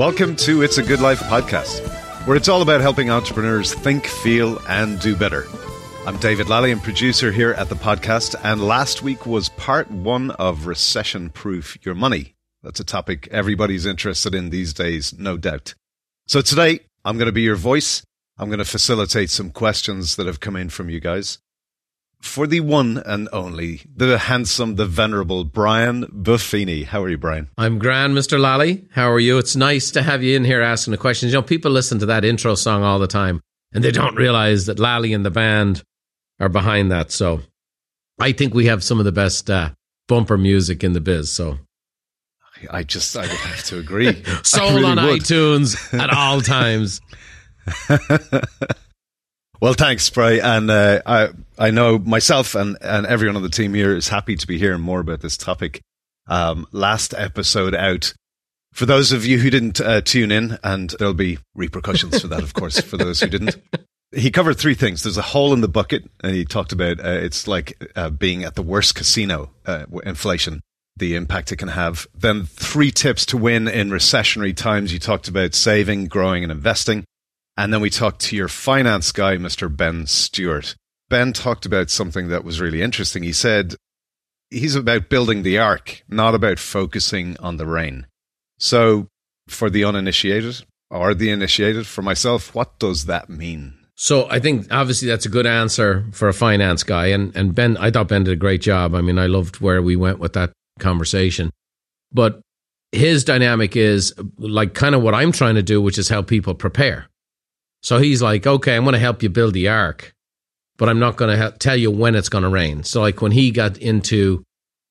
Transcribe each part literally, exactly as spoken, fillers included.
Welcome to It's a Good Life podcast, where it's all about helping entrepreneurs think, feel, and do better. I'm David Lally, and producer here at the podcast, and last week was part one of Recession Proof Your Money. That's a topic everybody's interested in these days, no doubt. So today, I'm going to be your voice. I'm going to facilitate some questions that have come in from you guys. For the one and only, the handsome, the venerable Brian Buffini. How are you, Brian? I'm grand, Mister Lally. How are you? It's nice to have you in here asking the questions. You know, people listen to that intro song all the time, and they don't realize that Lally and the band are behind that. So I think we have some of the best uh, bumper music in the biz. So I just, I would have to agree. Sold really on would. iTunes at all times. Well, thanks, Bri, and uh, I I know myself and, and everyone on the team here is happy to be hearing more about this topic. Um, last episode out. For those of you who didn't uh, tune in, and there'll be repercussions for that, of course, for those who didn't. He covered three things. There's a hole in the bucket, and he talked about uh, it's like uh, being at the worst casino, uh, inflation, the impact it can have. Then three tips to win in recessionary times. You talked about saving, growing, and investing. And then we talked to your finance guy, Mister Ben Stewart. Ben talked about something that was really interesting. He said he's about building the ark, not about focusing on the rain. So for the uninitiated or the initiated, for myself, what does that mean? So I think obviously that's a good answer for a finance guy. And, and Ben, I thought Ben did a great job. I mean, I loved where we went with that conversation. But his dynamic is like kind of what I'm trying to do, which is help people prepare. So he's like, okay, I'm going to help you build the ark, but I'm not going to tell you when it's going to rain. So like when he got into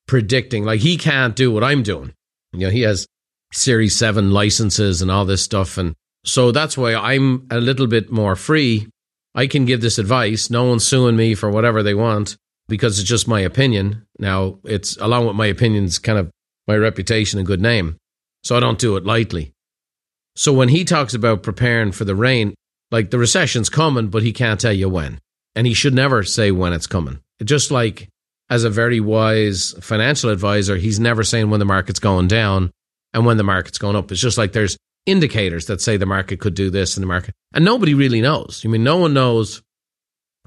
predicting, like he can't do what I'm doing. You know, he has Series seven licenses and all this stuff. And so that's why I'm a little bit more free. I can give this advice. No one's suing me for whatever they want because it's just my opinion. Now, it's along with my opinions, kind of my reputation and good name. So I don't do it lightly. So when he talks about preparing for the rain, like the recession's coming, but he can't tell you when. And he should never say when it's coming. Just like as a very wise financial advisor, he's never saying when the market's going down and when the market's going up. It's just like there's indicators that say the market could do this and the market. And nobody really knows. I mean, no one knows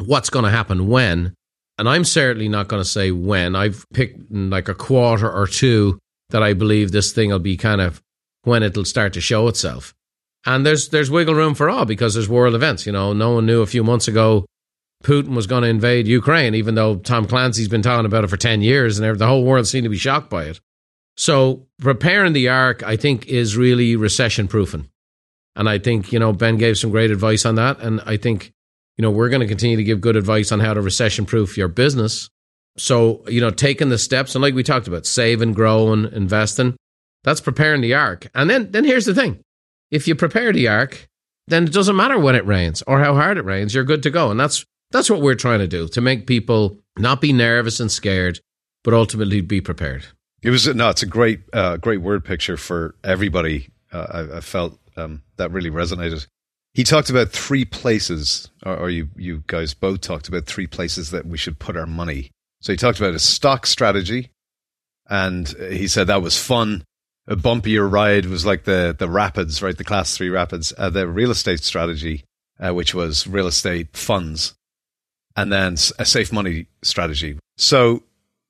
what's going to happen when. And I'm certainly not going to say when. I've picked like a quarter or two that I believe this thing will be kind of when it'll start to show itself. And there's there's wiggle room for all because there's world events. You know, no one knew a few months ago Putin was going to invade Ukraine, even though Tom Clancy's been talking about it for ten years and the whole world seemed to be shocked by it. So preparing the ark, I think, is really recession-proofing. And I think, you know, Ben gave some great advice on that. And I think, you know, we're going to continue to give good advice on how to recession-proof your business. So, you know, taking the steps, and like we talked about, saving, growing, investing, that's preparing the ark. And then then here's the thing. If you prepare the ark, then it doesn't matter when it rains or how hard it rains, you're good to go. And that's that's what we're trying to do, to make people not be nervous and scared, but ultimately be prepared. It was no, it's a great uh, great word picture for everybody. Uh, I, I felt um, that really resonated. He talked about three places, or, or you, you guys both talked about three places that we should put our money. So he talked about a stock strategy, and he said that was fun. A bumpier ride was like the, the rapids, right? The class three rapids, uh, the real estate strategy, uh, which was real estate funds, and then a safe money strategy. So,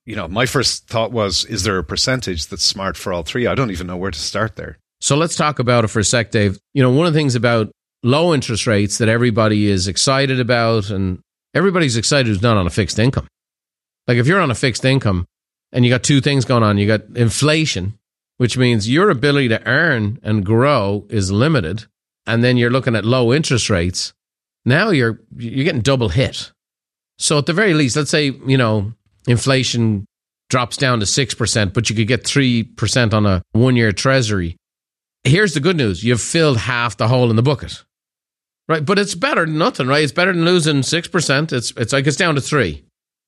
you know, my first thought was, is there a percentage that's smart for all three? I don't even know where to start there. So let's talk about it for a sec, Dave. You know, one of the things about low interest rates that everybody is excited about, and everybody's excited who's not on a fixed income. Like if you're on a fixed income and you got two things going on, you got inflation, which means your ability to earn and grow is limited. And then you're looking at low interest rates. Now you're you're getting double hit. So at the very least, let's say, you know, inflation drops down to six percent, but you could get three percent on a one-year treasury. Here's the good news. You've filled half the hole in the bucket, right? But it's better than nothing, right? It's better than losing six percent. It's, it's like it's down to three,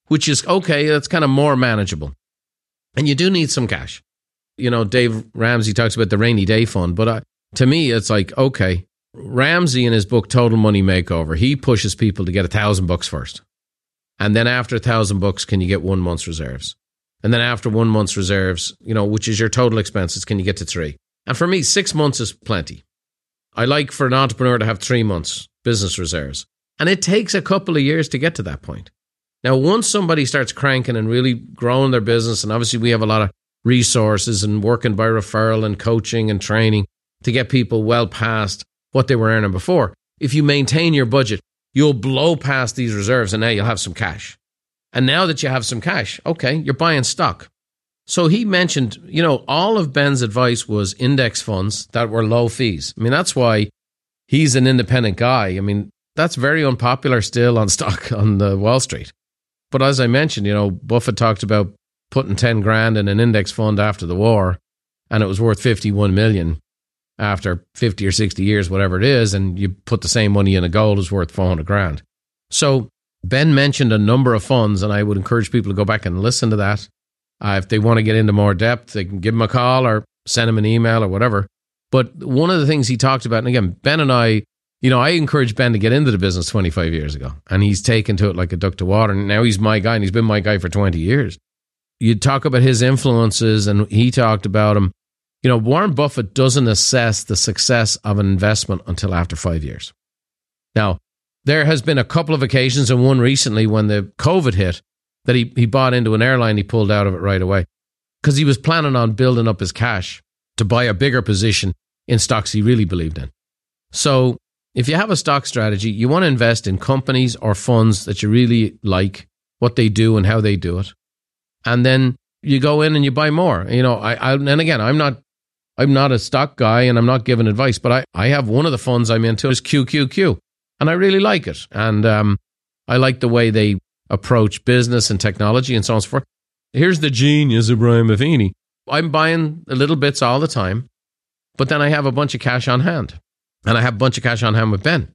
which is okay. That's kind of more manageable. And you do need some cash. You know, Dave Ramsey talks about the rainy day fund, but uh, to me, it's like, okay, Ramsey in his book, Total Money Makeover, he pushes people to get a thousand bucks first. And then after a thousand bucks, can you get one month's reserves? And then after one month's reserves, you know, which is your total expenses, can you get to three? And for me, six months is plenty. I like for an entrepreneur to have three months business reserves. And it takes a couple of years to get to that point. Now, once somebody starts cranking and really growing their business, and obviously we have a lot of resources and working by referral and coaching and training to get people well past what they were earning before. If you maintain your budget, you'll blow past these reserves and now you'll have some cash. And now that you have some cash, okay, you're buying stock. So he mentioned, you know, all of Ben's advice was index funds that were low fees. I mean, that's why he's an independent guy. I mean, that's very unpopular still on stock on the Wall Street. But as I mentioned, you know, Buffett talked about putting ten grand in an index fund after the war, and it was worth fifty-one million after fifty or sixty years, whatever it is, and you put the same money in a gold, it's worth four hundred grand. So Ben mentioned a number of funds, and I would encourage people to go back and listen to that. Uh, if they want to get into more depth, they can give him a call or send him an email or whatever. But one of the things he talked about, and again, Ben and I, you know, I encouraged Ben to get into the business twenty-five years ago, and he's taken to it like a duck to water, and now he's my guy, and he's been my guy for twenty years. You talk about his influences, and he talked about them. You know, Warren Buffett doesn't assess the success of an investment until after five years. Now, there has been a couple of occasions, and one recently when the COVID hit, that he, he bought into an airline, he pulled out of it right away because he was planning on building up his cash to buy a bigger position in stocks he really believed in. So if you have a stock strategy, you want to invest in companies or funds that you really like, what they do and how they do it. And then you go in and you buy more. You know, I, I and again, I'm not I'm not a stock guy and I'm not giving advice, but I, I have one of the funds I'm into is Q Q Q, and I really like it. And um, I like the way they approach business and technology and so on and so forth. Here's the genius of Brian Buffini. I'm buying little bits all the time, but then I have a bunch of cash on hand. And I have a bunch of cash on hand with Ben.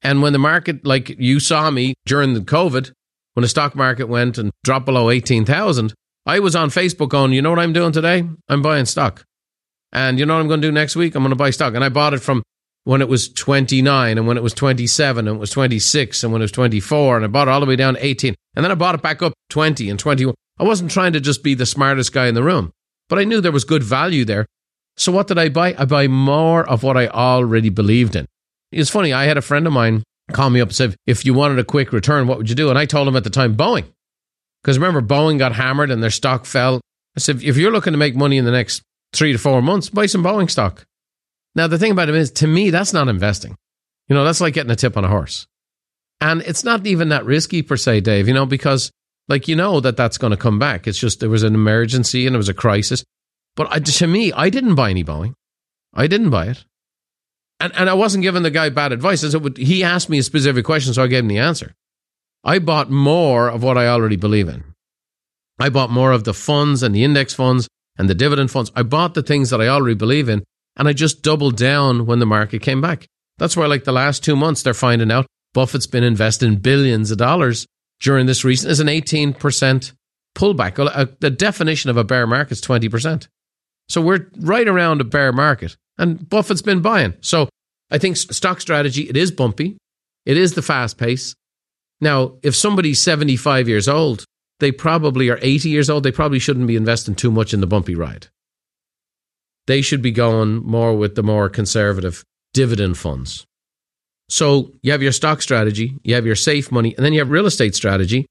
And when the market, like you saw me during the COVID, when the stock market went and dropped below eighteen thousand, I was on Facebook going, you know what I'm doing today? I'm buying stock. And you know what I'm going to do next week? I'm going to buy stock. And I bought it from when it was twenty-nine, and when it was twenty-seven, and it was twenty-six, and when it was twenty-four, and I bought it all the way down to eighteen. And then I bought it back up twenty and twenty-one. I wasn't trying to just be the smartest guy in the room, but I knew there was good value there. So what did I buy? I buy more of what I already believed in. It's funny, I had a friend of mine call me up and said, if you wanted a quick return, what would you do? And I told him at the time, Boeing. Because remember, Boeing got hammered and their stock fell. I said, if you're looking to make money in the next three to four months, buy some Boeing stock. Now, the thing about it is, to me, that's not investing. You know, that's like getting a tip on a horse. And it's not even that risky per se, Dave, you know, because like, you know, that that's going to come back. It's just there was an emergency and it was a crisis. But I, to me, I didn't buy any Boeing. I didn't buy it. And and I wasn't giving the guy bad advice. I said, he asked me a specific question, so I gave him the answer. I bought more of what I already believe in. I bought more of the funds and the index funds and the dividend funds. I bought the things that I already believe in. And I just doubled down when the market came back. That's why, like the last two months, they're finding out Buffett's been investing billions of dollars during this recent is an eighteen percent pullback. Well, uh, the definition of a bear market is twenty percent. So we're right around a bear market, and Buffett's been buying. So I think stock strategy, it is bumpy. It is the fast pace. Now, if somebody's seventy-five years old, they probably are eighty years old. They probably shouldn't be investing too much in the bumpy ride. They should be going more with the more conservative dividend funds. So you have your stock strategy, you have your safe money, and then you have real estate strategy.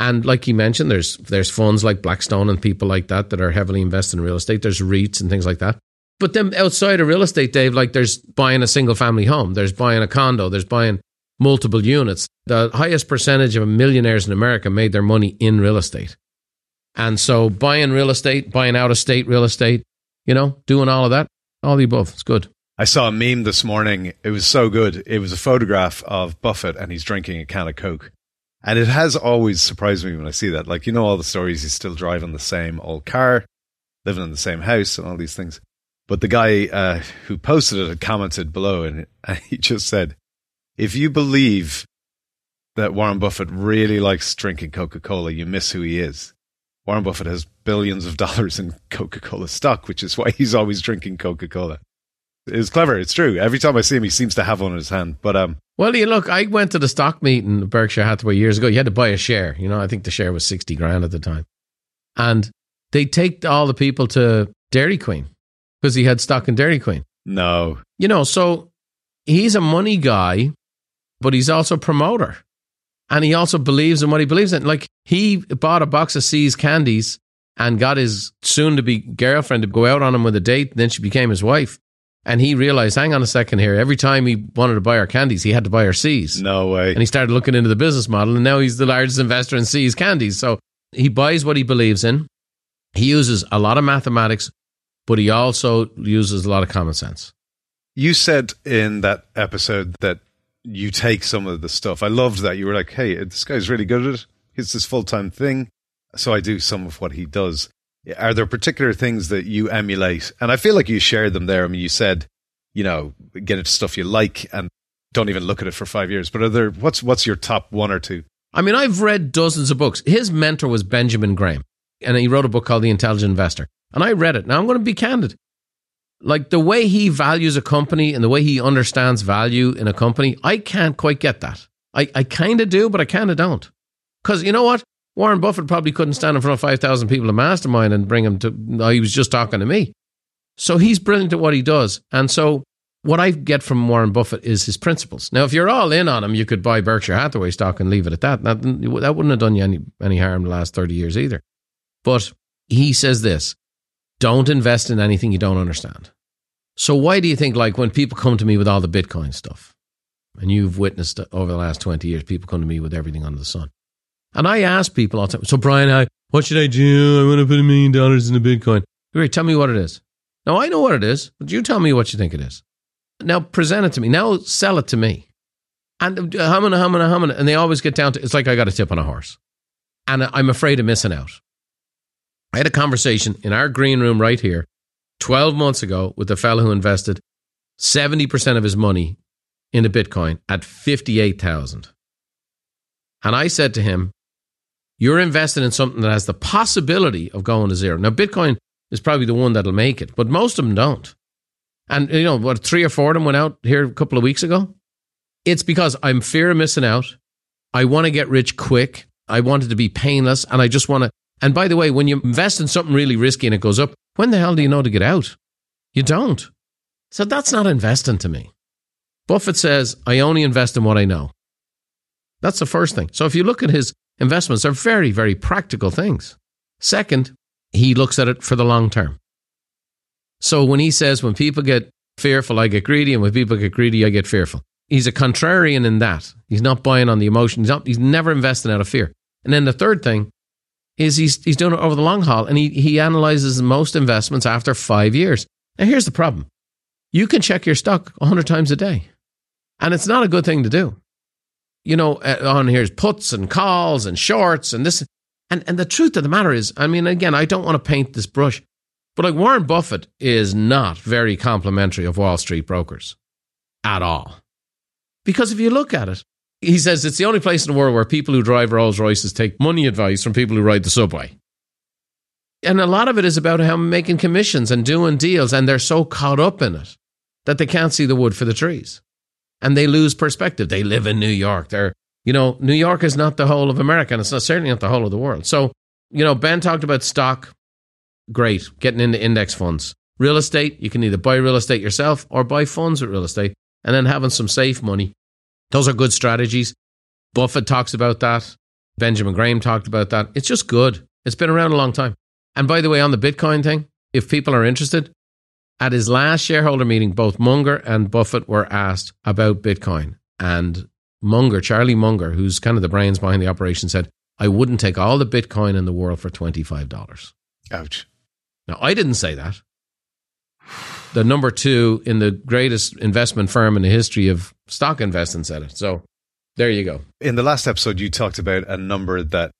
And like he mentioned, there's there's funds like Blackstone and people like that that are heavily invested in real estate. There's REITs and things like that. But then outside of real estate, Dave, like there's buying a single family home, there's buying a condo, there's buying multiple units. The highest percentage of millionaires in America made their money in real estate. And so buying real estate, buying out of state real estate, you know, doing all of that, all of the above. It's good. I saw a meme this morning. It was so good. It was a photograph of Buffett and he's drinking a can of Coke. And it has always surprised me when I see that. Like, you know, all the stories, he's still driving the same old car, living in the same house and all these things. But the guy uh, who posted it had commented below and he just said, if you believe that Warren Buffett really likes drinking Coca-Cola, you miss who he is. Warren Buffett has billions of dollars in Coca-Cola stock, which is why he's always drinking Coca-Cola. It's clever. It's true. Every time I see him, he seems to have one in his hand. But um, well, you look, I went to the stock meeting at Berkshire Hathaway years ago. You had to buy a share. You know, I think the share was sixty grand at the time. And they take all the people to Dairy Queen. because he had stock in Dairy Queen. No. You know, so he's a money guy, but he's also a promoter. And he also believes in what he believes in. Like, he bought a box of See's candies and got his soon-to-be girlfriend to go out on him with a date, and then she became his wife. And he realized, hang on a second here, every time he wanted to buy her candies, he had to buy her See's. No way. And he started looking into the business model, and now he's the largest investor in See's candies. So he buys what he believes in. He uses a lot of mathematics, but he also uses a lot of common sense. You said in that episode that you take some of the stuff. I loved that. You were like, hey, this guy's really good at it. It's this full-time thing. So I do some of what he does. Are there particular things that you emulate? And I feel like you shared them there. I mean, you said, you know, get into stuff you like and don't even look at it for five years. But are there, what's what's your top one or two? I mean, I've read dozens of books. His mentor was Benjamin Graham, and he wrote a book called The Intelligent Investor. And I read it. Now, I'm going to be candid. Like, the way he values a company and the way he understands value in a company, I can't quite get that. I, I kind of do, but I kind of don't. Because you know what? Warren Buffett probably couldn't stand in front of five thousand people to mastermind and bring him to, no, he was just talking to me. So he's brilliant at what he does. And so what I get from Warren Buffett is his principles. Now, if you're all in on him, you could buy Berkshire Hathaway stock and leave it at that. That, that wouldn't have done you any, any harm the last thirty years either. But he says this, don't invest in anything you don't understand. So why do you think, like, when people come to me with all the Bitcoin stuff, and you've witnessed over the last twenty years, people come to me with everything under the sun. And I ask people all the time, so Brian, I, what should I do? I want to put a million dollars into Bitcoin. Great, tell me what it is. Now, I know what it is, but you tell me what you think it is. Now, present it to me. Now, sell it to me. And humming, humming, humming. And they always get down to, it's like I got a tip on a horse. And I'm afraid of missing out. I had a conversation in our green room right here twelve months ago with a fellow who invested seventy percent of his money into Bitcoin at fifty-eight thousand. And I said to him, you're invested in something that has the possibility of going to zero. Now, Bitcoin is probably the one that'll make it, but most of them don't. And, you know, what, three or four of them went out here a couple of weeks ago? It's because I'm fear of missing out. I want to get rich quick. I want it to be painless. And I just want to... And by the way, when you invest in something really risky and it goes up, when the hell do you know to get out? You don't. So that's not investing to me. Buffett says, I only invest in what I know. That's the first thing. So if you look at his investments, they're very, very practical things. Second, he looks at it for the long term. So when he says, when people get fearful, I get greedy, and when people get greedy, I get fearful. He's a contrarian in that. He's not buying on the emotion. He's, not, he's never investing out of fear. And then the third thing is he's, he's doing it over the long haul, and he, he analyzes most investments after five years. Now, here's the problem. You can check your stock one hundred times a day, and it's not a good thing to do. You know, on here's puts and calls and shorts and this. And, and the truth of the matter is, I mean, again, I don't want to paint this brush, but like Warren Buffett is not very complimentary of Wall Street brokers at all. Because if you look at it, he says it's the only place in the world where people who drive Rolls Royces take money advice from people who ride the subway. And a lot of it is about how making commissions and doing deals, and they're so caught up in it that they can't see the wood for the trees. And they lose perspective. They live in New York. They're, you know, New York is not the whole of America, and it's not, certainly not the whole of the world. So, you know, Ben talked about stock. Great. Getting into index funds. Real estate. You can either buy real estate yourself or buy funds with real estate. And then having some safe money. Those are good strategies. Buffett talks about that. Benjamin Graham talked about that. It's just good. It's been around a long time. And by the way, on the Bitcoin thing, if people are interested, at his last shareholder meeting, both Munger and Buffett were asked about Bitcoin. And Munger, Charlie Munger, who's kind of the brains behind the operation, said, I wouldn't take all the Bitcoin in the world for twenty-five dollars. Ouch. Now, I didn't say that. The number two in the greatest investment firm in the history of stock investing said it. So there you go. In the last episode, you talked about a number that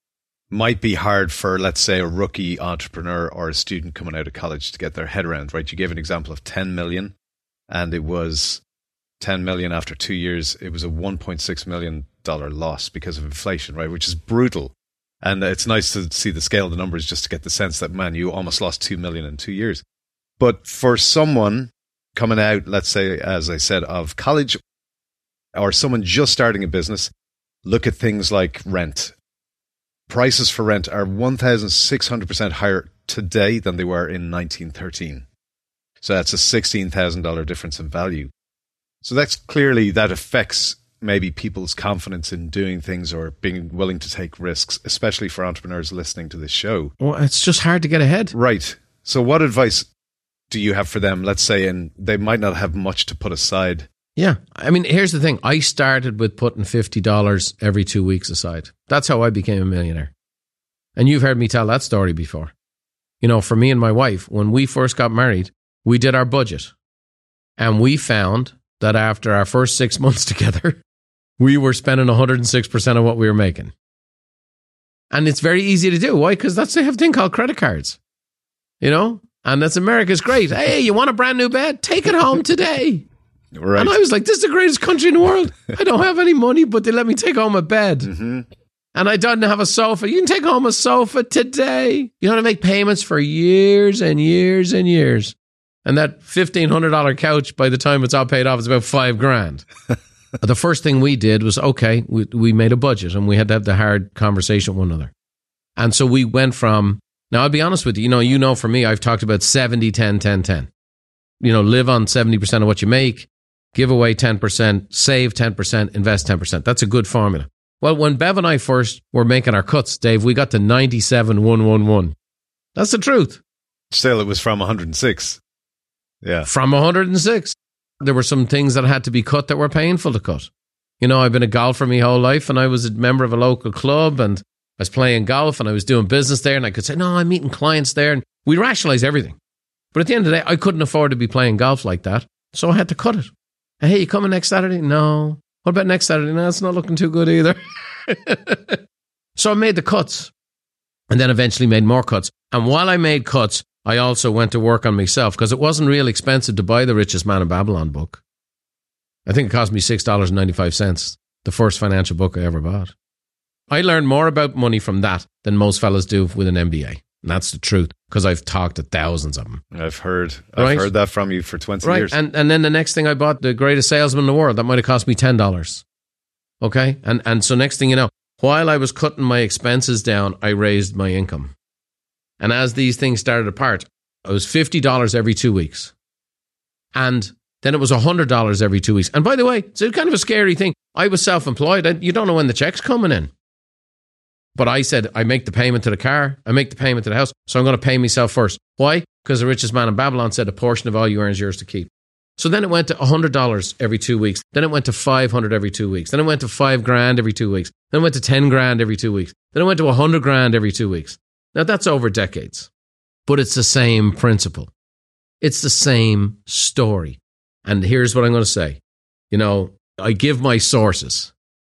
might be hard for, let's say, a rookie entrepreneur or a student coming out of college to get their head around, right? You gave an example of ten million, and it was ten million after two years. It was a one point six million dollars loss because of inflation, right? Which is brutal. And it's nice to see the scale of the numbers just to get the sense that, man, you almost lost two million in two years. But for someone coming out, let's say, as I said, of college, or someone just starting a business, look at things like rent. Prices for rent are one thousand six hundred percent higher today than they were in nineteen thirteen. So that's a sixteen thousand dollars difference in value. So that's clearly, that affects maybe people's confidence in doing things or being willing to take risks, especially for entrepreneurs listening to this show. Well, it's just hard to get ahead. Right. So what advice do you have for them? Let's say, and they might not have much to put aside. Yeah. I mean, here's the thing. I started with putting fifty dollars every two weeks aside. That's how I became a millionaire. And you've heard me tell that story before. You know, for me and my wife, when we first got married, we did our budget. And we found that after our first six months together, we were spending one hundred six percent of what we were making. And it's very easy to do. Why? Because that's they have a thing called credit cards. You know? And that's America's great. Hey, you want a brand new bed? Take it home today. Right. And I was like, this is the greatest country in the world. I don't have any money, but they let me take home a bed. Mm-hmm. And I don't have a sofa. You can take home a sofa today. You don't have to make payments for years and years and years. And that fifteen hundred dollars couch, by the time it's all paid off, is about five grand. The first thing we did was, okay, we, we made a budget and we had to have the hard conversation with one another. And so we went from, now I'll be honest with you, you know, you know, for me, I've talked about seventy, ten, ten, ten. You know, live on seventy percent of what you make, give away ten percent, save ten percent, invest ten percent. That's a good formula. Well, when Bev and I first were making our cuts, Dave, we got to ninety-seven, one, one, one. That's the truth. Still, it was from one hundred six. Yeah. From one hundred six. There were some things that had to be cut that were painful to cut. You know, I've been a golfer my whole life and I was a member of a local club and I was playing golf and I was doing business there and I could say, no, I'm meeting clients there. And we rationalize everything. But at the end of the day, I couldn't afford to be playing golf like that. So I had to cut it. And, hey, you coming next Saturday? No. What about next Saturday? No, it's not looking too good either. So I made the cuts and then eventually made more cuts. And while I made cuts, I also went to work on myself because it wasn't real expensive to buy The Richest Man in Babylon book. I think it cost me six dollars and ninety-five cents, the first financial book I ever bought. I learned more about money from that than most fellas do with an M B A. And that's the truth because I've talked to thousands of them. I've heard I've right? heard that from you for twenty right. years. And and then the next thing I bought, The Greatest Salesman in the World, that might have cost me ten dollars. Okay? And and so next thing you know, while I was cutting my expenses down, I raised my income. And as these things started apart, it was fifty dollars every two weeks. And then it was one hundred dollars every two weeks. And by the way, it's kind of a scary thing. I was self-employed. I, you don't know when the check's coming in. But I said, I make the payment to the car. I make the payment to the house. So I'm going to pay myself first. Why? Because The Richest Man in Babylon said a portion of all you earn is yours to keep. So then it went to one hundred dollars every two weeks. Then it went to five hundred dollars every two weeks. Then it went to five grand every two weeks. Then it went to ten grand every two weeks. Then it went to one hundred grand every two weeks. Now, that's over decades, but it's the same principle. It's the same story. And here's what I'm going to say. You know, I give my sources.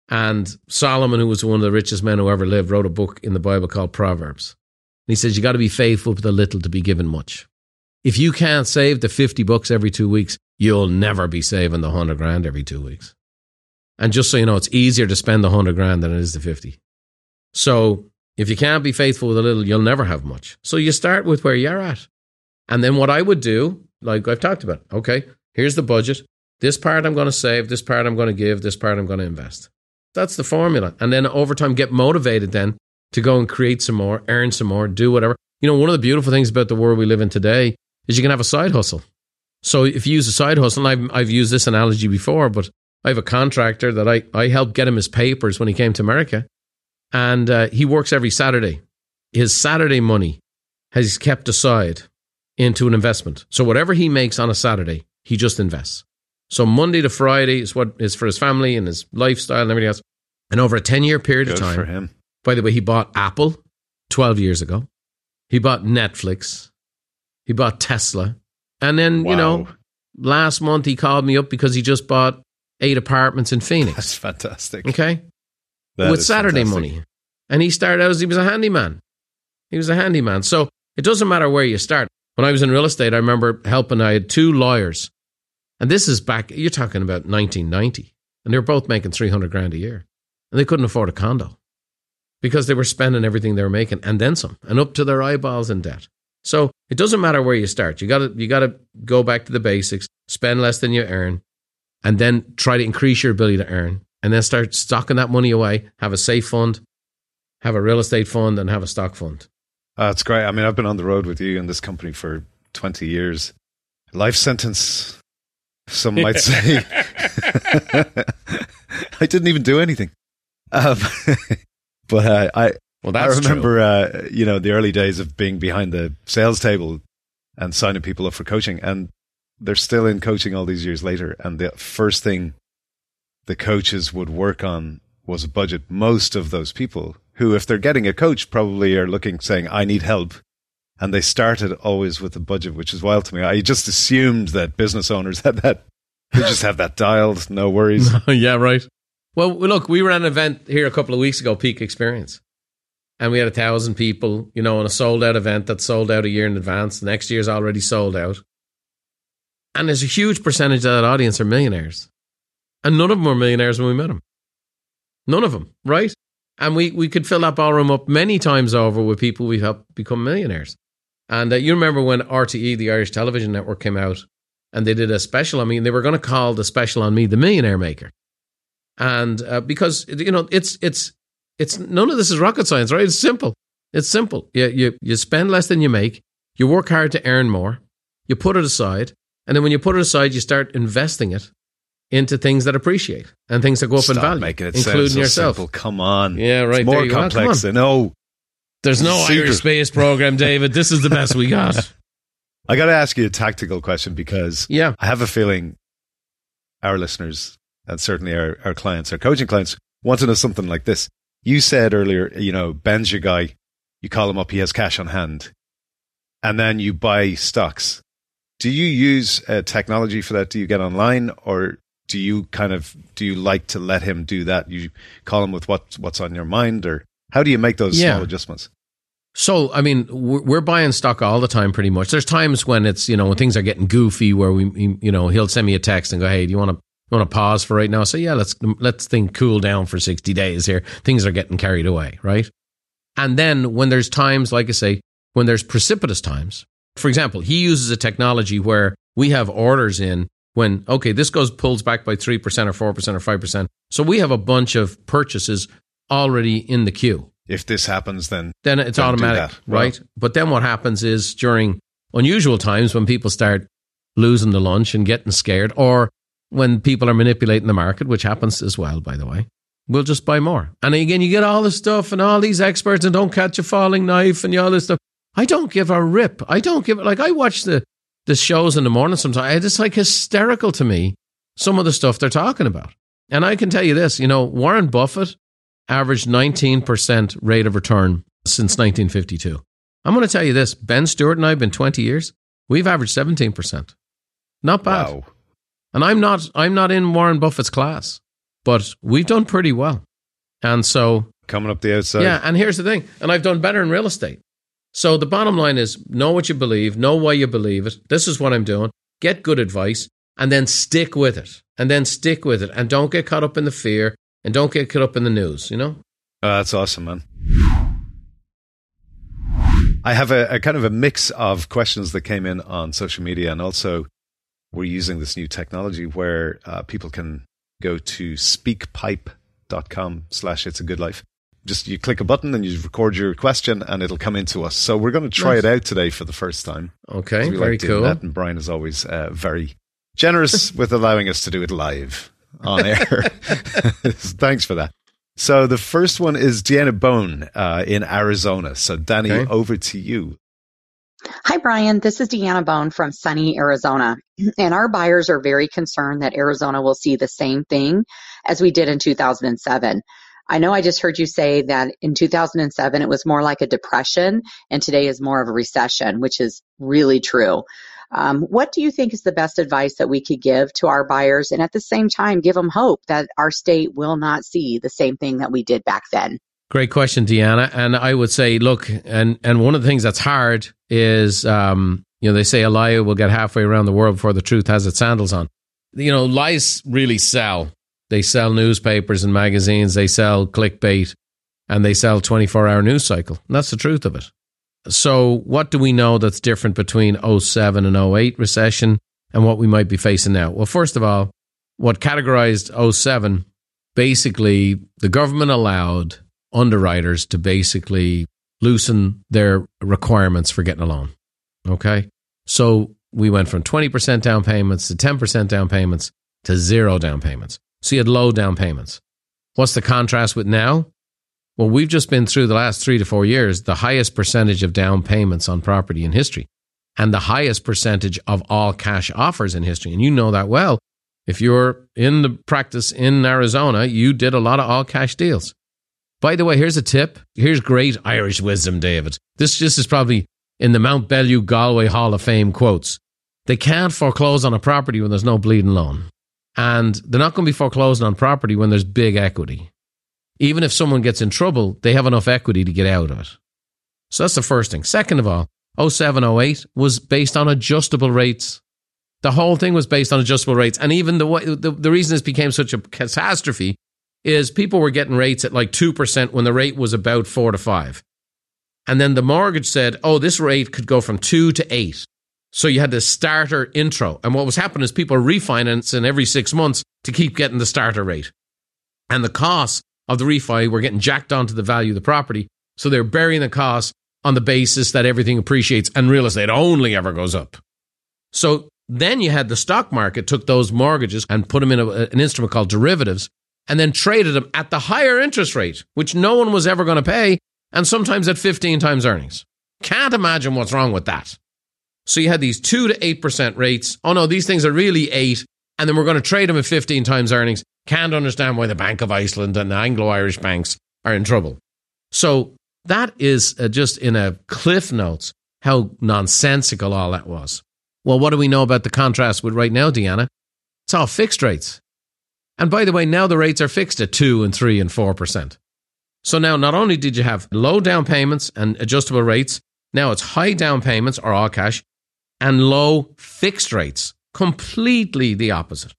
And Solomon, who was one of the richest men who ever lived, wrote a book in the Bible called Proverbs. And he says, you got to be faithful with a little to be given much. If you can't save the fifty bucks every two weeks, you'll never be saving the one hundred grand every two weeks. And just so you know, it's easier to spend the one hundred grand than it is the fifty. So if you can't be faithful with a little, you'll never have much. So you start with where you're at. And then what I would do, like I've talked about, okay, here's the budget. This part I'm going to save, this part I'm going to give, this part I'm going to invest. That's the formula. And then over time, get motivated then to go and create some more, earn some more, do whatever. You know, one of the beautiful things about the world we live in today is you can have a side hustle. So if you use a side hustle, and I've, I've used this analogy before, but I have a contractor that I, I helped get him his papers when he came to America. And uh, he works every Saturday. His Saturday money has kept aside into an investment. So whatever he makes on a Saturday, he just invests. So Monday to Friday is what is for his family and his lifestyle and everything else. And over a ten-year period Good of time, for him. By the way, he bought Apple twelve years ago. He bought Netflix. He bought Tesla. And then, wow. you know, last month he called me up because he just bought eight apartments in Phoenix. That's fantastic. Okay. That with Saturday fantastic. money. And he started out as he was a handyman. He was a handyman. So it doesn't matter where you start. When I was in real estate, I remember helping, I had two lawyers. And this is back, you're talking about nineteen ninety. And they were both making three hundred grand a year. And they couldn't afford a condo because they were spending everything they were making and then some, and up to their eyeballs in debt. So it doesn't matter where you start. You gotta, you gotta go back to the basics, spend less than you earn, and then try to increase your ability to earn. And then start stocking that money away, have a safe fund, have a real estate fund, and have a stock fund. That's great. I mean, I've been on the road with you and this company for twenty years. life sentence, some might say. I didn't even do anything. Um, but uh, I, well, that's I remember, uh, you know, the early days of being behind the sales table and signing people up for coaching. And they're still in coaching all these years later. And the first thing the coaches would work on was a budget. Most of those people who, if they're getting a coach, probably are looking, saying, I need help. And they started always with the budget, which is wild to me. I just assumed that business owners had that. They just have that dialed. No worries. Yeah, right. Well, look, we were at an event here a couple of weeks ago, Peak Experience. And we had a thousand people, you know, on a sold out event that sold out a year in advance. Next year's already sold out. And there's a huge percentage of that audience are millionaires. And none of them were millionaires when we met them. None of them, right? And we, we could fill that ballroom up many times over with people we've helped become millionaires. And uh, you remember when R T E, the Irish Television Network, came out and they did a special on me, and they were going to call the special on me The Millionaire Maker. And uh, because, you know, it's, it's, it's, none of this is rocket science, right? It's simple. It's simple. You, you, you spend less than you make. You work hard to earn more. You put it aside. And then when you put it aside, you start investing it into things that appreciate and things that go up Stop in value, making it including so yourself. Simple. Come on. Yeah, right. It's more there you complex than oh. There's no Secret. Irish space program, David. This is the best we got. I got to ask you a tactical question because yeah. I have a feeling our listeners and certainly our, our clients, our coaching clients, want to know something like this. You said earlier, you know, Ben's your guy. You call him up. He has cash on hand. And then you buy stocks. Do you use uh, technology for that? Do you get online, or do you kind of, do you like to let him do that? You call him with what, what's on your mind, or how do you make those yeah. small adjustments? So, I mean, we're, we're buying stock all the time, pretty much. There's times when it's, you know, when things are getting goofy where we, you know, he'll send me a text and go, hey, do you want to, you want to pause for right now? So yeah, let's, let's think cool down for sixty days here. Things are getting carried away, right? And then when there's times, like I say, when there's precipitous times, for example, he uses a technology where we have orders in when, okay, this goes, pulls back by three percent or four percent or five percent. So we have a bunch of purchases already in the queue. If this happens, then... Then it's automatic, right? Well, but then what happens is during unusual times when people start losing the lunch and getting scared, or when people are manipulating the market, which happens as well, by the way, we'll just buy more. And again, you get all this stuff and all these experts and don't catch a falling knife and all this stuff. I don't give a rip. I don't give... Like, I watch the... the shows in the morning sometimes, it's like hysterical to me, some of the stuff they're talking about. And I can tell you this, you know, Warren Buffett averaged nineteen percent rate of return since nineteen fifty-two. I'm going to tell you this, Ben Stewart and I have been twenty years, we've averaged seventeen percent. Not bad. Wow. And I'm not, I'm not in Warren Buffett's class, but we've done pretty well. And so... Coming up the outside. Yeah, and here's the thing, and I've done better in real estate. So the bottom line is, know what you believe, know why you believe it. This is what I'm doing. Get good advice and then stick with it. And then stick with it. And don't get caught up in the fear and don't get caught up in the news, you know? Oh, that's awesome, man. I have a, a kind of a mix of questions that came in on social media. And also, we're using this new technology where uh, people can go to speakpipe.com slash it's a good life. Just you click a button and you record your question and it'll come into us. So we're going to try nice. it out today for the first time. Okay, we very like doing cool. That. And Brian is always uh, very generous with allowing us to do it live on air. Thanks for that. So the first one is Deanna Bone uh, in Arizona. So Danny, okay. over to you. Hi, Brian. This is Deanna Bone from sunny Arizona. And our buyers are very concerned that Arizona will see the same thing as we did in two thousand seven. I know I just heard you say that in two thousand seven, it was more like a depression, and today is more of a recession, which is really true. Um, what do you think is the best advice that we could give to our buyers, and at the same time, give them hope that our state will not see the same thing that we did back then? Great question, Deanna. And I would say, look, and, and one of the things that's hard is, um, you know, they say a liar will get halfway around the world before the truth has its sandals on. You know, lies really sell. They sell newspapers and magazines, they sell clickbait, and they sell twenty-four hour news cycle. And that's the truth of it. So what do we know that's different between oh seven and oh eight recession and what we might be facing now? Well, first of all, what categorized oh seven, basically the government allowed underwriters to basically loosen their requirements for getting a loan. Okay? So we went from twenty percent down payments to ten percent down payments to zero down payments. So you had low down payments. What's the contrast with now? Well, we've just been through the last three to four years, the highest percentage of down payments on property in history and the highest percentage of all cash offers in history. And you know that well. If you're in the practice in Arizona, you did a lot of all cash deals. By the way, here's a tip. Here's great Irish wisdom, David. This, this is probably in the Mount Bellew Galway Hall of Fame quotes. They can't foreclose on a property when there's no bleeding loan. And they're not going to be foreclosing on property when there's big equity. Even if someone gets in trouble, they have enough equity to get out of it. So that's the first thing. Second of all, oh seven oh eight was based on adjustable rates. The whole thing was based on adjustable rates. And even the way, the, the reason this became such a catastrophe is people were getting rates at like two percent when the rate was about four to five. And then the mortgage said, oh, this rate could go from two to eight. So you had the starter intro. And what was happening is people refinancing every six months to keep getting the starter rate. And the costs of the refi were getting jacked onto the value of the property. So they're burying the costs on the basis that everything appreciates and real estate only ever goes up. So then you had the stock market took those mortgages and put them in a, an instrument called derivatives and then traded them at the higher interest rate, which no one was ever going to pay, and sometimes at fifteen times earnings. Can't imagine what's wrong with that. So you had these two to eight percent rates. Oh no, these things are really eight, and then we're going to trade them at fifteen times earnings. Can't understand why the Bank of Iceland and the Anglo-Irish banks are in trouble. So that is just in a cliff notes how nonsensical all that was. Well, what do we know about the contrast with right now, Deanna? It's all fixed rates. And by the way, now the rates are fixed at two and three and four percent. So now not only did you have low down payments and adjustable rates, now it's high down payments or all cash and low fixed rates. Completely the opposite.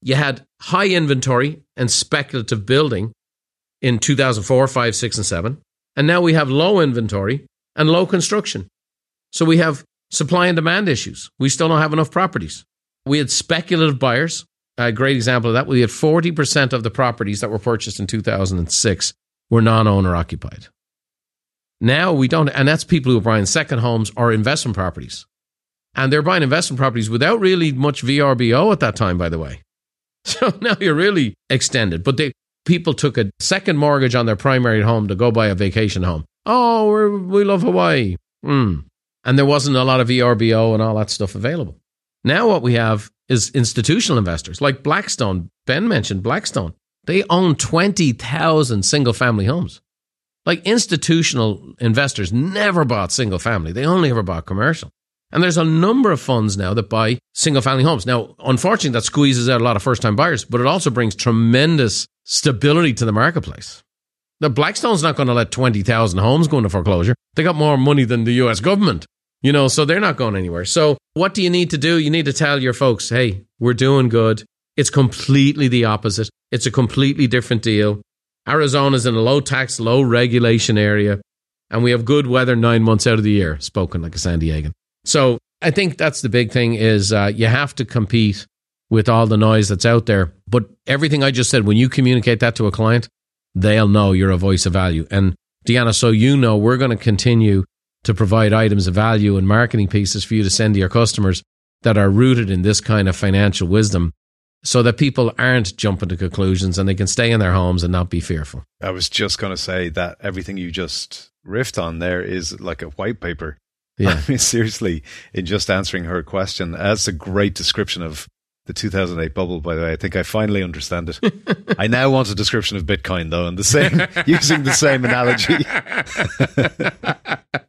You had high inventory and speculative building in two thousand four, five, six, and seven. And now we have low inventory and low construction. So we have supply and demand issues. We still don't have enough properties. We had speculative buyers. A great example of that, we had forty percent of the properties that were purchased in two thousand six were non-owner occupied. Now we don't, and that's people who are buying second homes or investment properties. And they're buying investment properties without really much V R B O at that time, by the way. So now you're really extended. But they, people took a second mortgage on their primary home to go buy a vacation home. Oh, we're, we love Hawaii. Mm. And there wasn't a lot of V R B O and all that stuff available. Now what we have is institutional investors like Blackstone. Ben mentioned Blackstone. They own twenty thousand single-family homes. Like institutional investors never bought single-family. They only ever bought commercial. And there's a number of funds now that buy single-family homes. Now, unfortunately, that squeezes out a lot of first-time buyers, but it also brings tremendous stability to the marketplace. Now, Blackstone's not going to let twenty thousand homes go into foreclosure. They got more money than the U S government. You know, so they're not going anywhere. So what do you need to do? You need to tell your folks, hey, we're doing good. It's completely the opposite. It's a completely different deal. Arizona's in a low tax, low regulation area. And we have good weather nine months out of the year, spoken like a San Diegan. So I think that's the big thing is uh, you have to compete with all the noise that's out there. But everything I just said, when you communicate that to a client, they'll know you're a voice of value. And Deanna, so you know, we're going to continue to provide items of value and marketing pieces for you to send to your customers that are rooted in this kind of financial wisdom so that people aren't jumping to conclusions and they can stay in their homes and not be fearful. I was just going to say that everything you just riffed on there is like a white paper. Yeah. I mean, seriously, in just answering her question, that's a great description of the two thousand eight bubble, by the way. I think I finally understand it. I now want a description of Bitcoin, though, and the same using the same analogy.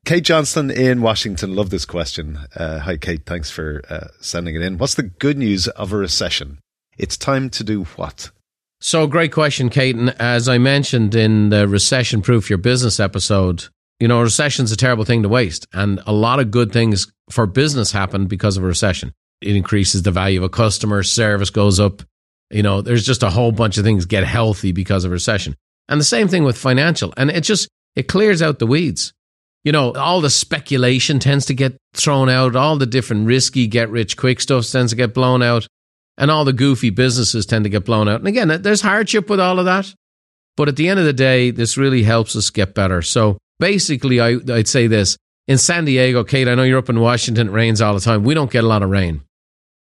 Kate Johnston in Washington, love this question. Uh, hi, Kate. Thanks for uh, sending it in. What's the good news of a recession? It's time to do what? So, great question, Kate. And as I mentioned in the Recession Proof Your Business episode, you know, recession's a terrible thing to waste. And a lot of good things for business happen because of a recession. It increases the value of a customer, service goes up. You know, there's just a whole bunch of things get healthy because of recession. And the same thing with financial. And it just, it clears out the weeds. You know, all the speculation tends to get thrown out. All the different risky get-rich-quick stuff tends to get blown out. And all the goofy businesses tend to get blown out. And again, there's hardship with all of that. But at the end of the day, this really helps us get better. So basically, I, I'd say this. in San Diego, Kate, I know you're up in Washington, it rains all the time. We don't get a lot of rain.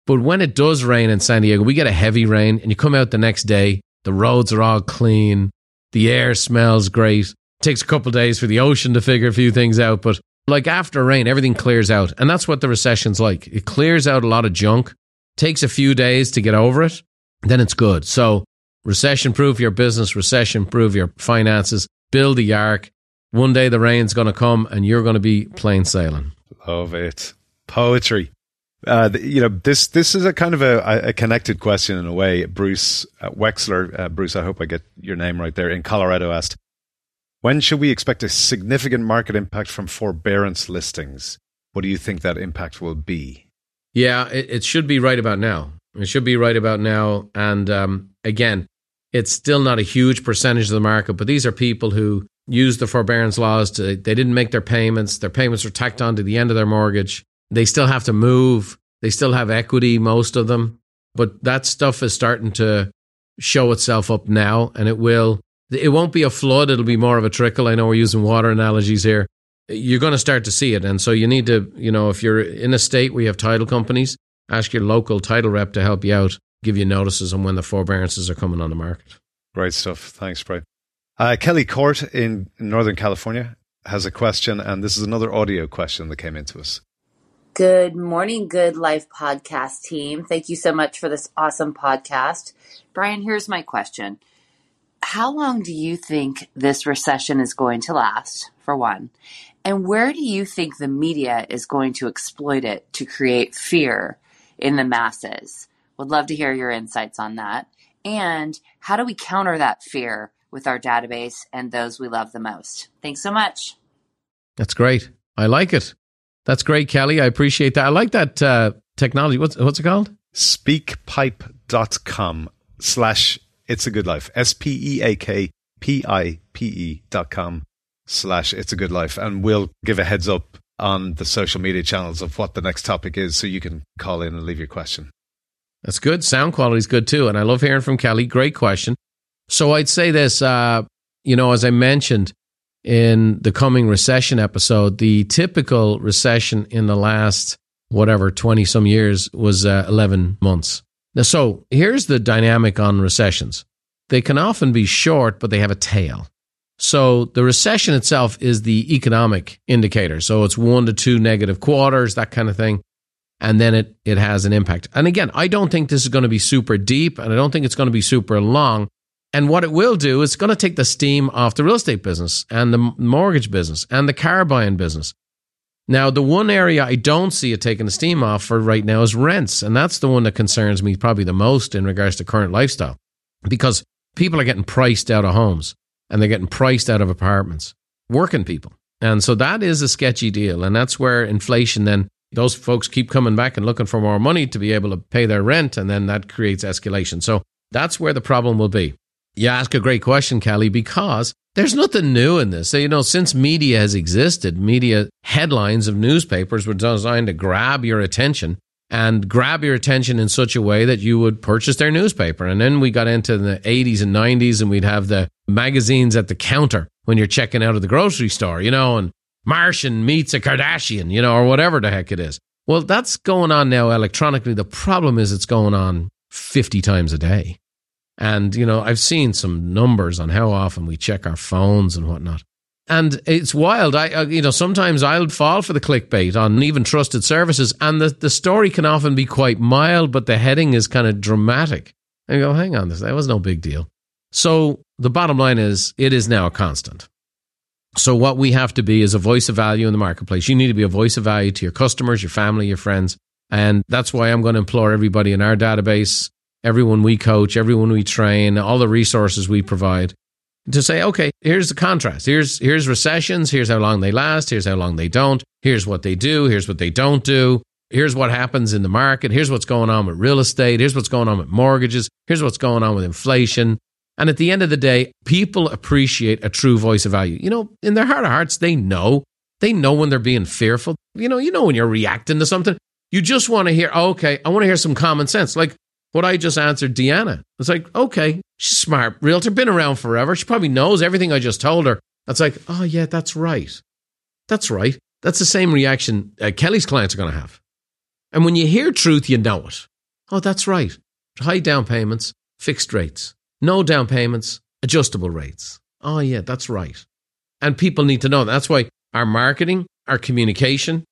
But when it does rain in San Diego, we get a heavy rain, and you come out the next day, the roads are all clean, the air smells great. It takes a couple of days for the ocean to figure a few things out, but like after rain, everything clears out. And that's what the recession's like. It clears out a lot of junk, takes a few days to get over it, then it's good. So recession-proof your business, recession-proof your finances, build the ark. One day the rain's going to come and you're going to be plain sailing. Love it. Poetry. Uh, you know, this this is a kind of a, a connected question in a way. Bruce Wexler, uh, Bruce, I hope I get your name right there, in Colorado asked, when should we expect a significant market impact from forbearance listings? What do you think that impact will be? Yeah, it, it should be right about now. It should be right about now. And um, again, it's still not a huge percentage of the market, but these are people who use the forbearance laws to, they didn't make their payments. Their payments are tacked on to the end of their mortgage. They still have to move. They still have equity, most of them. But that stuff is starting to show itself up now, and it will. It won't be a flood. It'll be more of a trickle. I know we're using water analogies here. You're going to start to see it. And so you need to, you know, if you're in a state where you have title companies, ask your local title rep to help you out, give you notices on when the forbearances are coming on the market. Great stuff. Thanks, Brian. Uh, Kelly Court in Northern California has a question, and this is another audio question that came into us. Good morning, Good Life podcast team. Thank you so much for this awesome podcast. Brian, here's my question. How long do you think this recession is going to last, for one? And where do you think the media is going to exploit it to create fear in the masses? Would love to hear your insights on that. And how do we counter that fear with our database and those we love the most? Thanks so much. That's great. I like it. That's great, Kelly. I appreciate that. I like that uh, technology. What's what's it called? Speakpipe.com slash It's a Good Life. S-P-E-A-K-P-I-P-E dot com slash It's a Good Life. And we'll give a heads up on the social media channels of what the next topic is so you can call in and leave your question. That's good. Sound quality is good too. And I love hearing from Kelly. Great question. So I'd say this, uh, you know, as I mentioned in the coming recession episode, the typical recession in the last, whatever, twenty-some years was uh, eleven months. Now, so here's the dynamic on recessions. They can often be short, but they have a tail. So the recession itself is the economic indicator. So it's one to two negative quarters, that kind of thing. And then it, it has an impact. And again, I don't think this is going to be super deep, and I don't think it's going to be super long. And what it will do is it's going to take the steam off the real estate business and the mortgage business and the car buying business. Now, the one area I don't see it taking the steam off for right now is rents. And that's the one that concerns me probably the most in regards to current lifestyle, because people are getting priced out of homes and they're getting priced out of apartments, working people. And so that is a sketchy deal. And that's where inflation then, those folks keep coming back and looking for more money to be able to pay their rent. And then that creates escalation. So that's where the problem will be. You ask a great question, Kelly, because there's nothing new in this. So, you know, since media has existed, media headlines of newspapers were designed to grab your attention and grab your attention in such a way that you would purchase their newspaper. And then we got into the eighties and nineties and we'd have the magazines at the counter when you're checking out of the grocery store, you know, and Martian meets a Kardashian, you know, or whatever the heck it is. Well, that's going on now electronically. The problem is it's going on fifty times a day. And, you know, I've seen some numbers on how often we check our phones and whatnot. And it's wild. I, you know, sometimes I'll fall for the clickbait on even trusted services. And the, the story can often be quite mild, but the heading is kind of dramatic. And you go, hang on, this that was no big deal. So the bottom line is it is now a constant. So what we have to be is a voice of value in the marketplace. You need to be a voice of value to your customers, your family, your friends. And that's why I'm going to implore everybody in our database, everyone we coach, everyone we train, all the resources we provide, to say, okay, here's the contrast. Here's here's recessions. Here's how long they last. Here's how long they don't. Here's what they do. Here's what they don't do. Here's what happens in the market. Here's what's going on with real estate. Here's what's going on with mortgages. Here's what's going on with inflation. And at the end of the day, people appreciate a true voice of value. You know, in their heart of hearts, they know. They know when they're being fearful. You know, you know when you're reacting to something. You just want to hear, oh, okay, I want to hear some common sense. Like, what I just answered Deanna. It's like, okay, she's smart realtor, been around forever. She probably knows everything I just told her. It's like, oh yeah, that's right. That's right. That's the same reaction uh, Kelly's clients are going to have. And when you hear truth, you know it. Oh, that's right. High down payments, fixed rates. No down payments, adjustable rates. Oh, yeah, that's right. And people need to know that. That's why our marketing, our communication,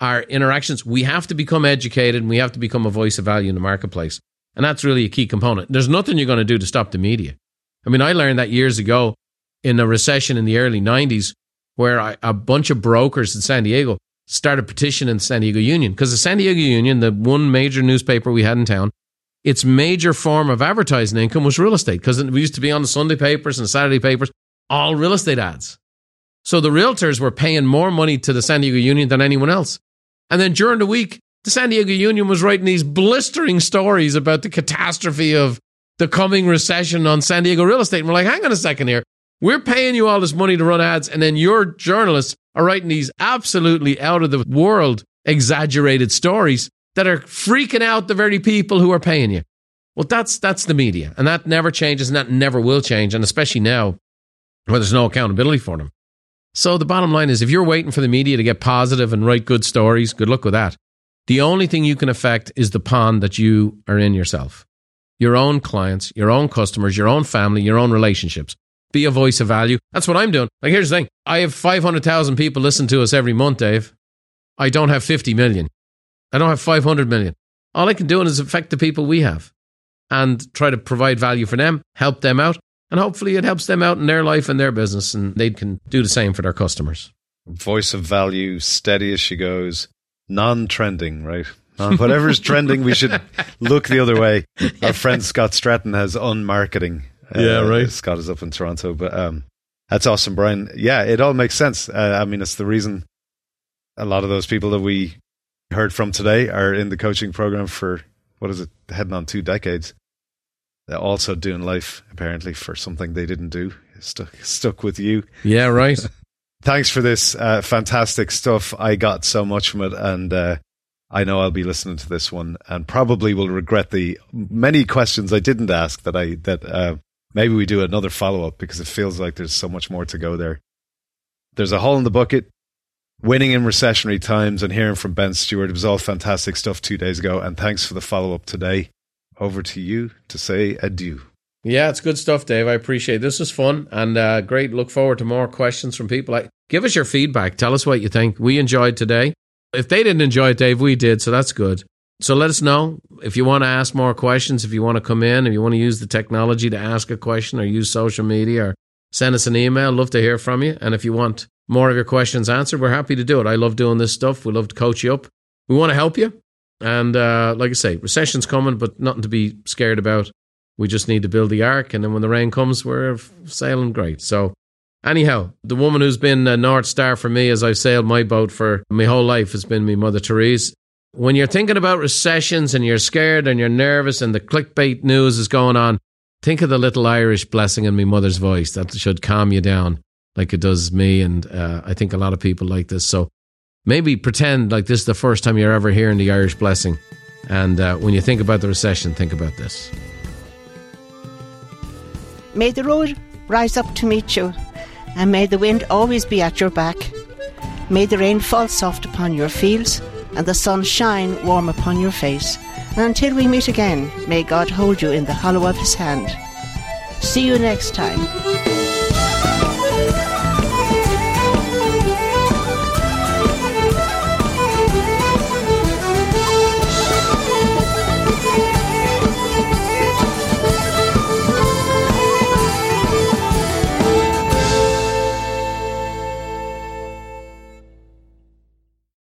our interactions, we have to become educated and we have to become a voice of value in the marketplace. And that's really a key component. There's nothing you're going to do to stop the media. I mean, I learned that years ago in a recession in the early nineties where I, a bunch of brokers in San Diego started petitioning the San Diego Union. Because the San Diego Union, the one major newspaper we had in town, its major form of advertising income was real estate, because it used to be on the Sunday papers and Saturday papers, all real estate ads. So the realtors were paying more money to the San Diego Union than anyone else. And then during the week, the San Diego Union was writing these blistering stories about the catastrophe of the coming recession on San Diego real estate. And we're like, hang on a second here. We're paying you all this money to run ads, and then your journalists are writing these absolutely out-of-the-world exaggerated stories that are freaking out the very people who are paying you. Well, that's that's the media, and that never changes, and that never will change, and especially now where there's no accountability for them. So the bottom line is, if you're waiting for the media to get positive and write good stories, good luck with that. The only thing you can affect is the pond that you are in yourself. Your own clients, your own customers, your own family, your own relationships. Be a voice of value. That's what I'm doing. Like, here's the thing. I have five hundred thousand people listen to us every month, Dave. I don't have fifty million. I don't have five hundred million. All I can do is affect the people we have and try to provide value for them, help them out, and hopefully it helps them out in their life and their business, and they can do the same for their customers. Voice of value, steady as she goes, non-trending, right? Non- whatever's trending, we should look the other way. Our friend Scott Stratton has unmarketing. Uh, yeah, right. Scott is up in Toronto, but um, that's awesome, Brian. Yeah, it all makes sense. Uh, I mean, it's the reason a lot of those people that we heard from today are in the coaching program for, what is it, heading on two decades. They're also doing life, apparently, for something they didn't do. Stuck, stuck with you. Yeah, right. Thanks for this uh, fantastic stuff. I got so much from it, and uh, I know I'll be listening to this one and probably will regret the many questions I didn't ask that I that. Uh, Maybe we do another follow-up, because it feels like there's so much more to go there. There's a hole in the bucket, winning in recessionary times, and hearing from Ben Stewart. It was all fantastic stuff two days ago, and thanks for the follow-up today. Over to you to say adieu. Yeah, it's good stuff, Dave. I appreciate it. This was fun, and uh, great. Look forward to more questions from people. I, give us your feedback. Tell us what you think. We enjoyed today. If they didn't enjoy it, Dave, we did, so that's good. So let us know if you want to ask more questions, if you want to come in, if you want to use the technology to ask a question or use social media or send us an email. Love to hear from you. And if you want more of your questions answered, we're happy to do it. I love doing this stuff. We love to coach you up. We want to help you. And uh, like I say, recession's coming, but nothing to be scared about. We just need to build the ark. And then when the rain comes, we're sailing great. So anyhow, the woman who's been a North Star for me as I've sailed my boat for my whole life has been me Mother Therese. When you're thinking about recessions and you're scared and you're nervous and the clickbait news is going on, think of the little Irish blessing in me mother's voice. That should calm you down like it does me. And uh, I think a lot of people like this. So maybe pretend like this is the first time you're ever hearing the Irish blessing. And uh, when you think about the recession, think about this. May the road rise up to meet you, and may the wind always be at your back. May the rain fall soft upon your fields, and the sun shine warm upon your face. And until we meet again, may God hold you in the hollow of his hand. See you next time.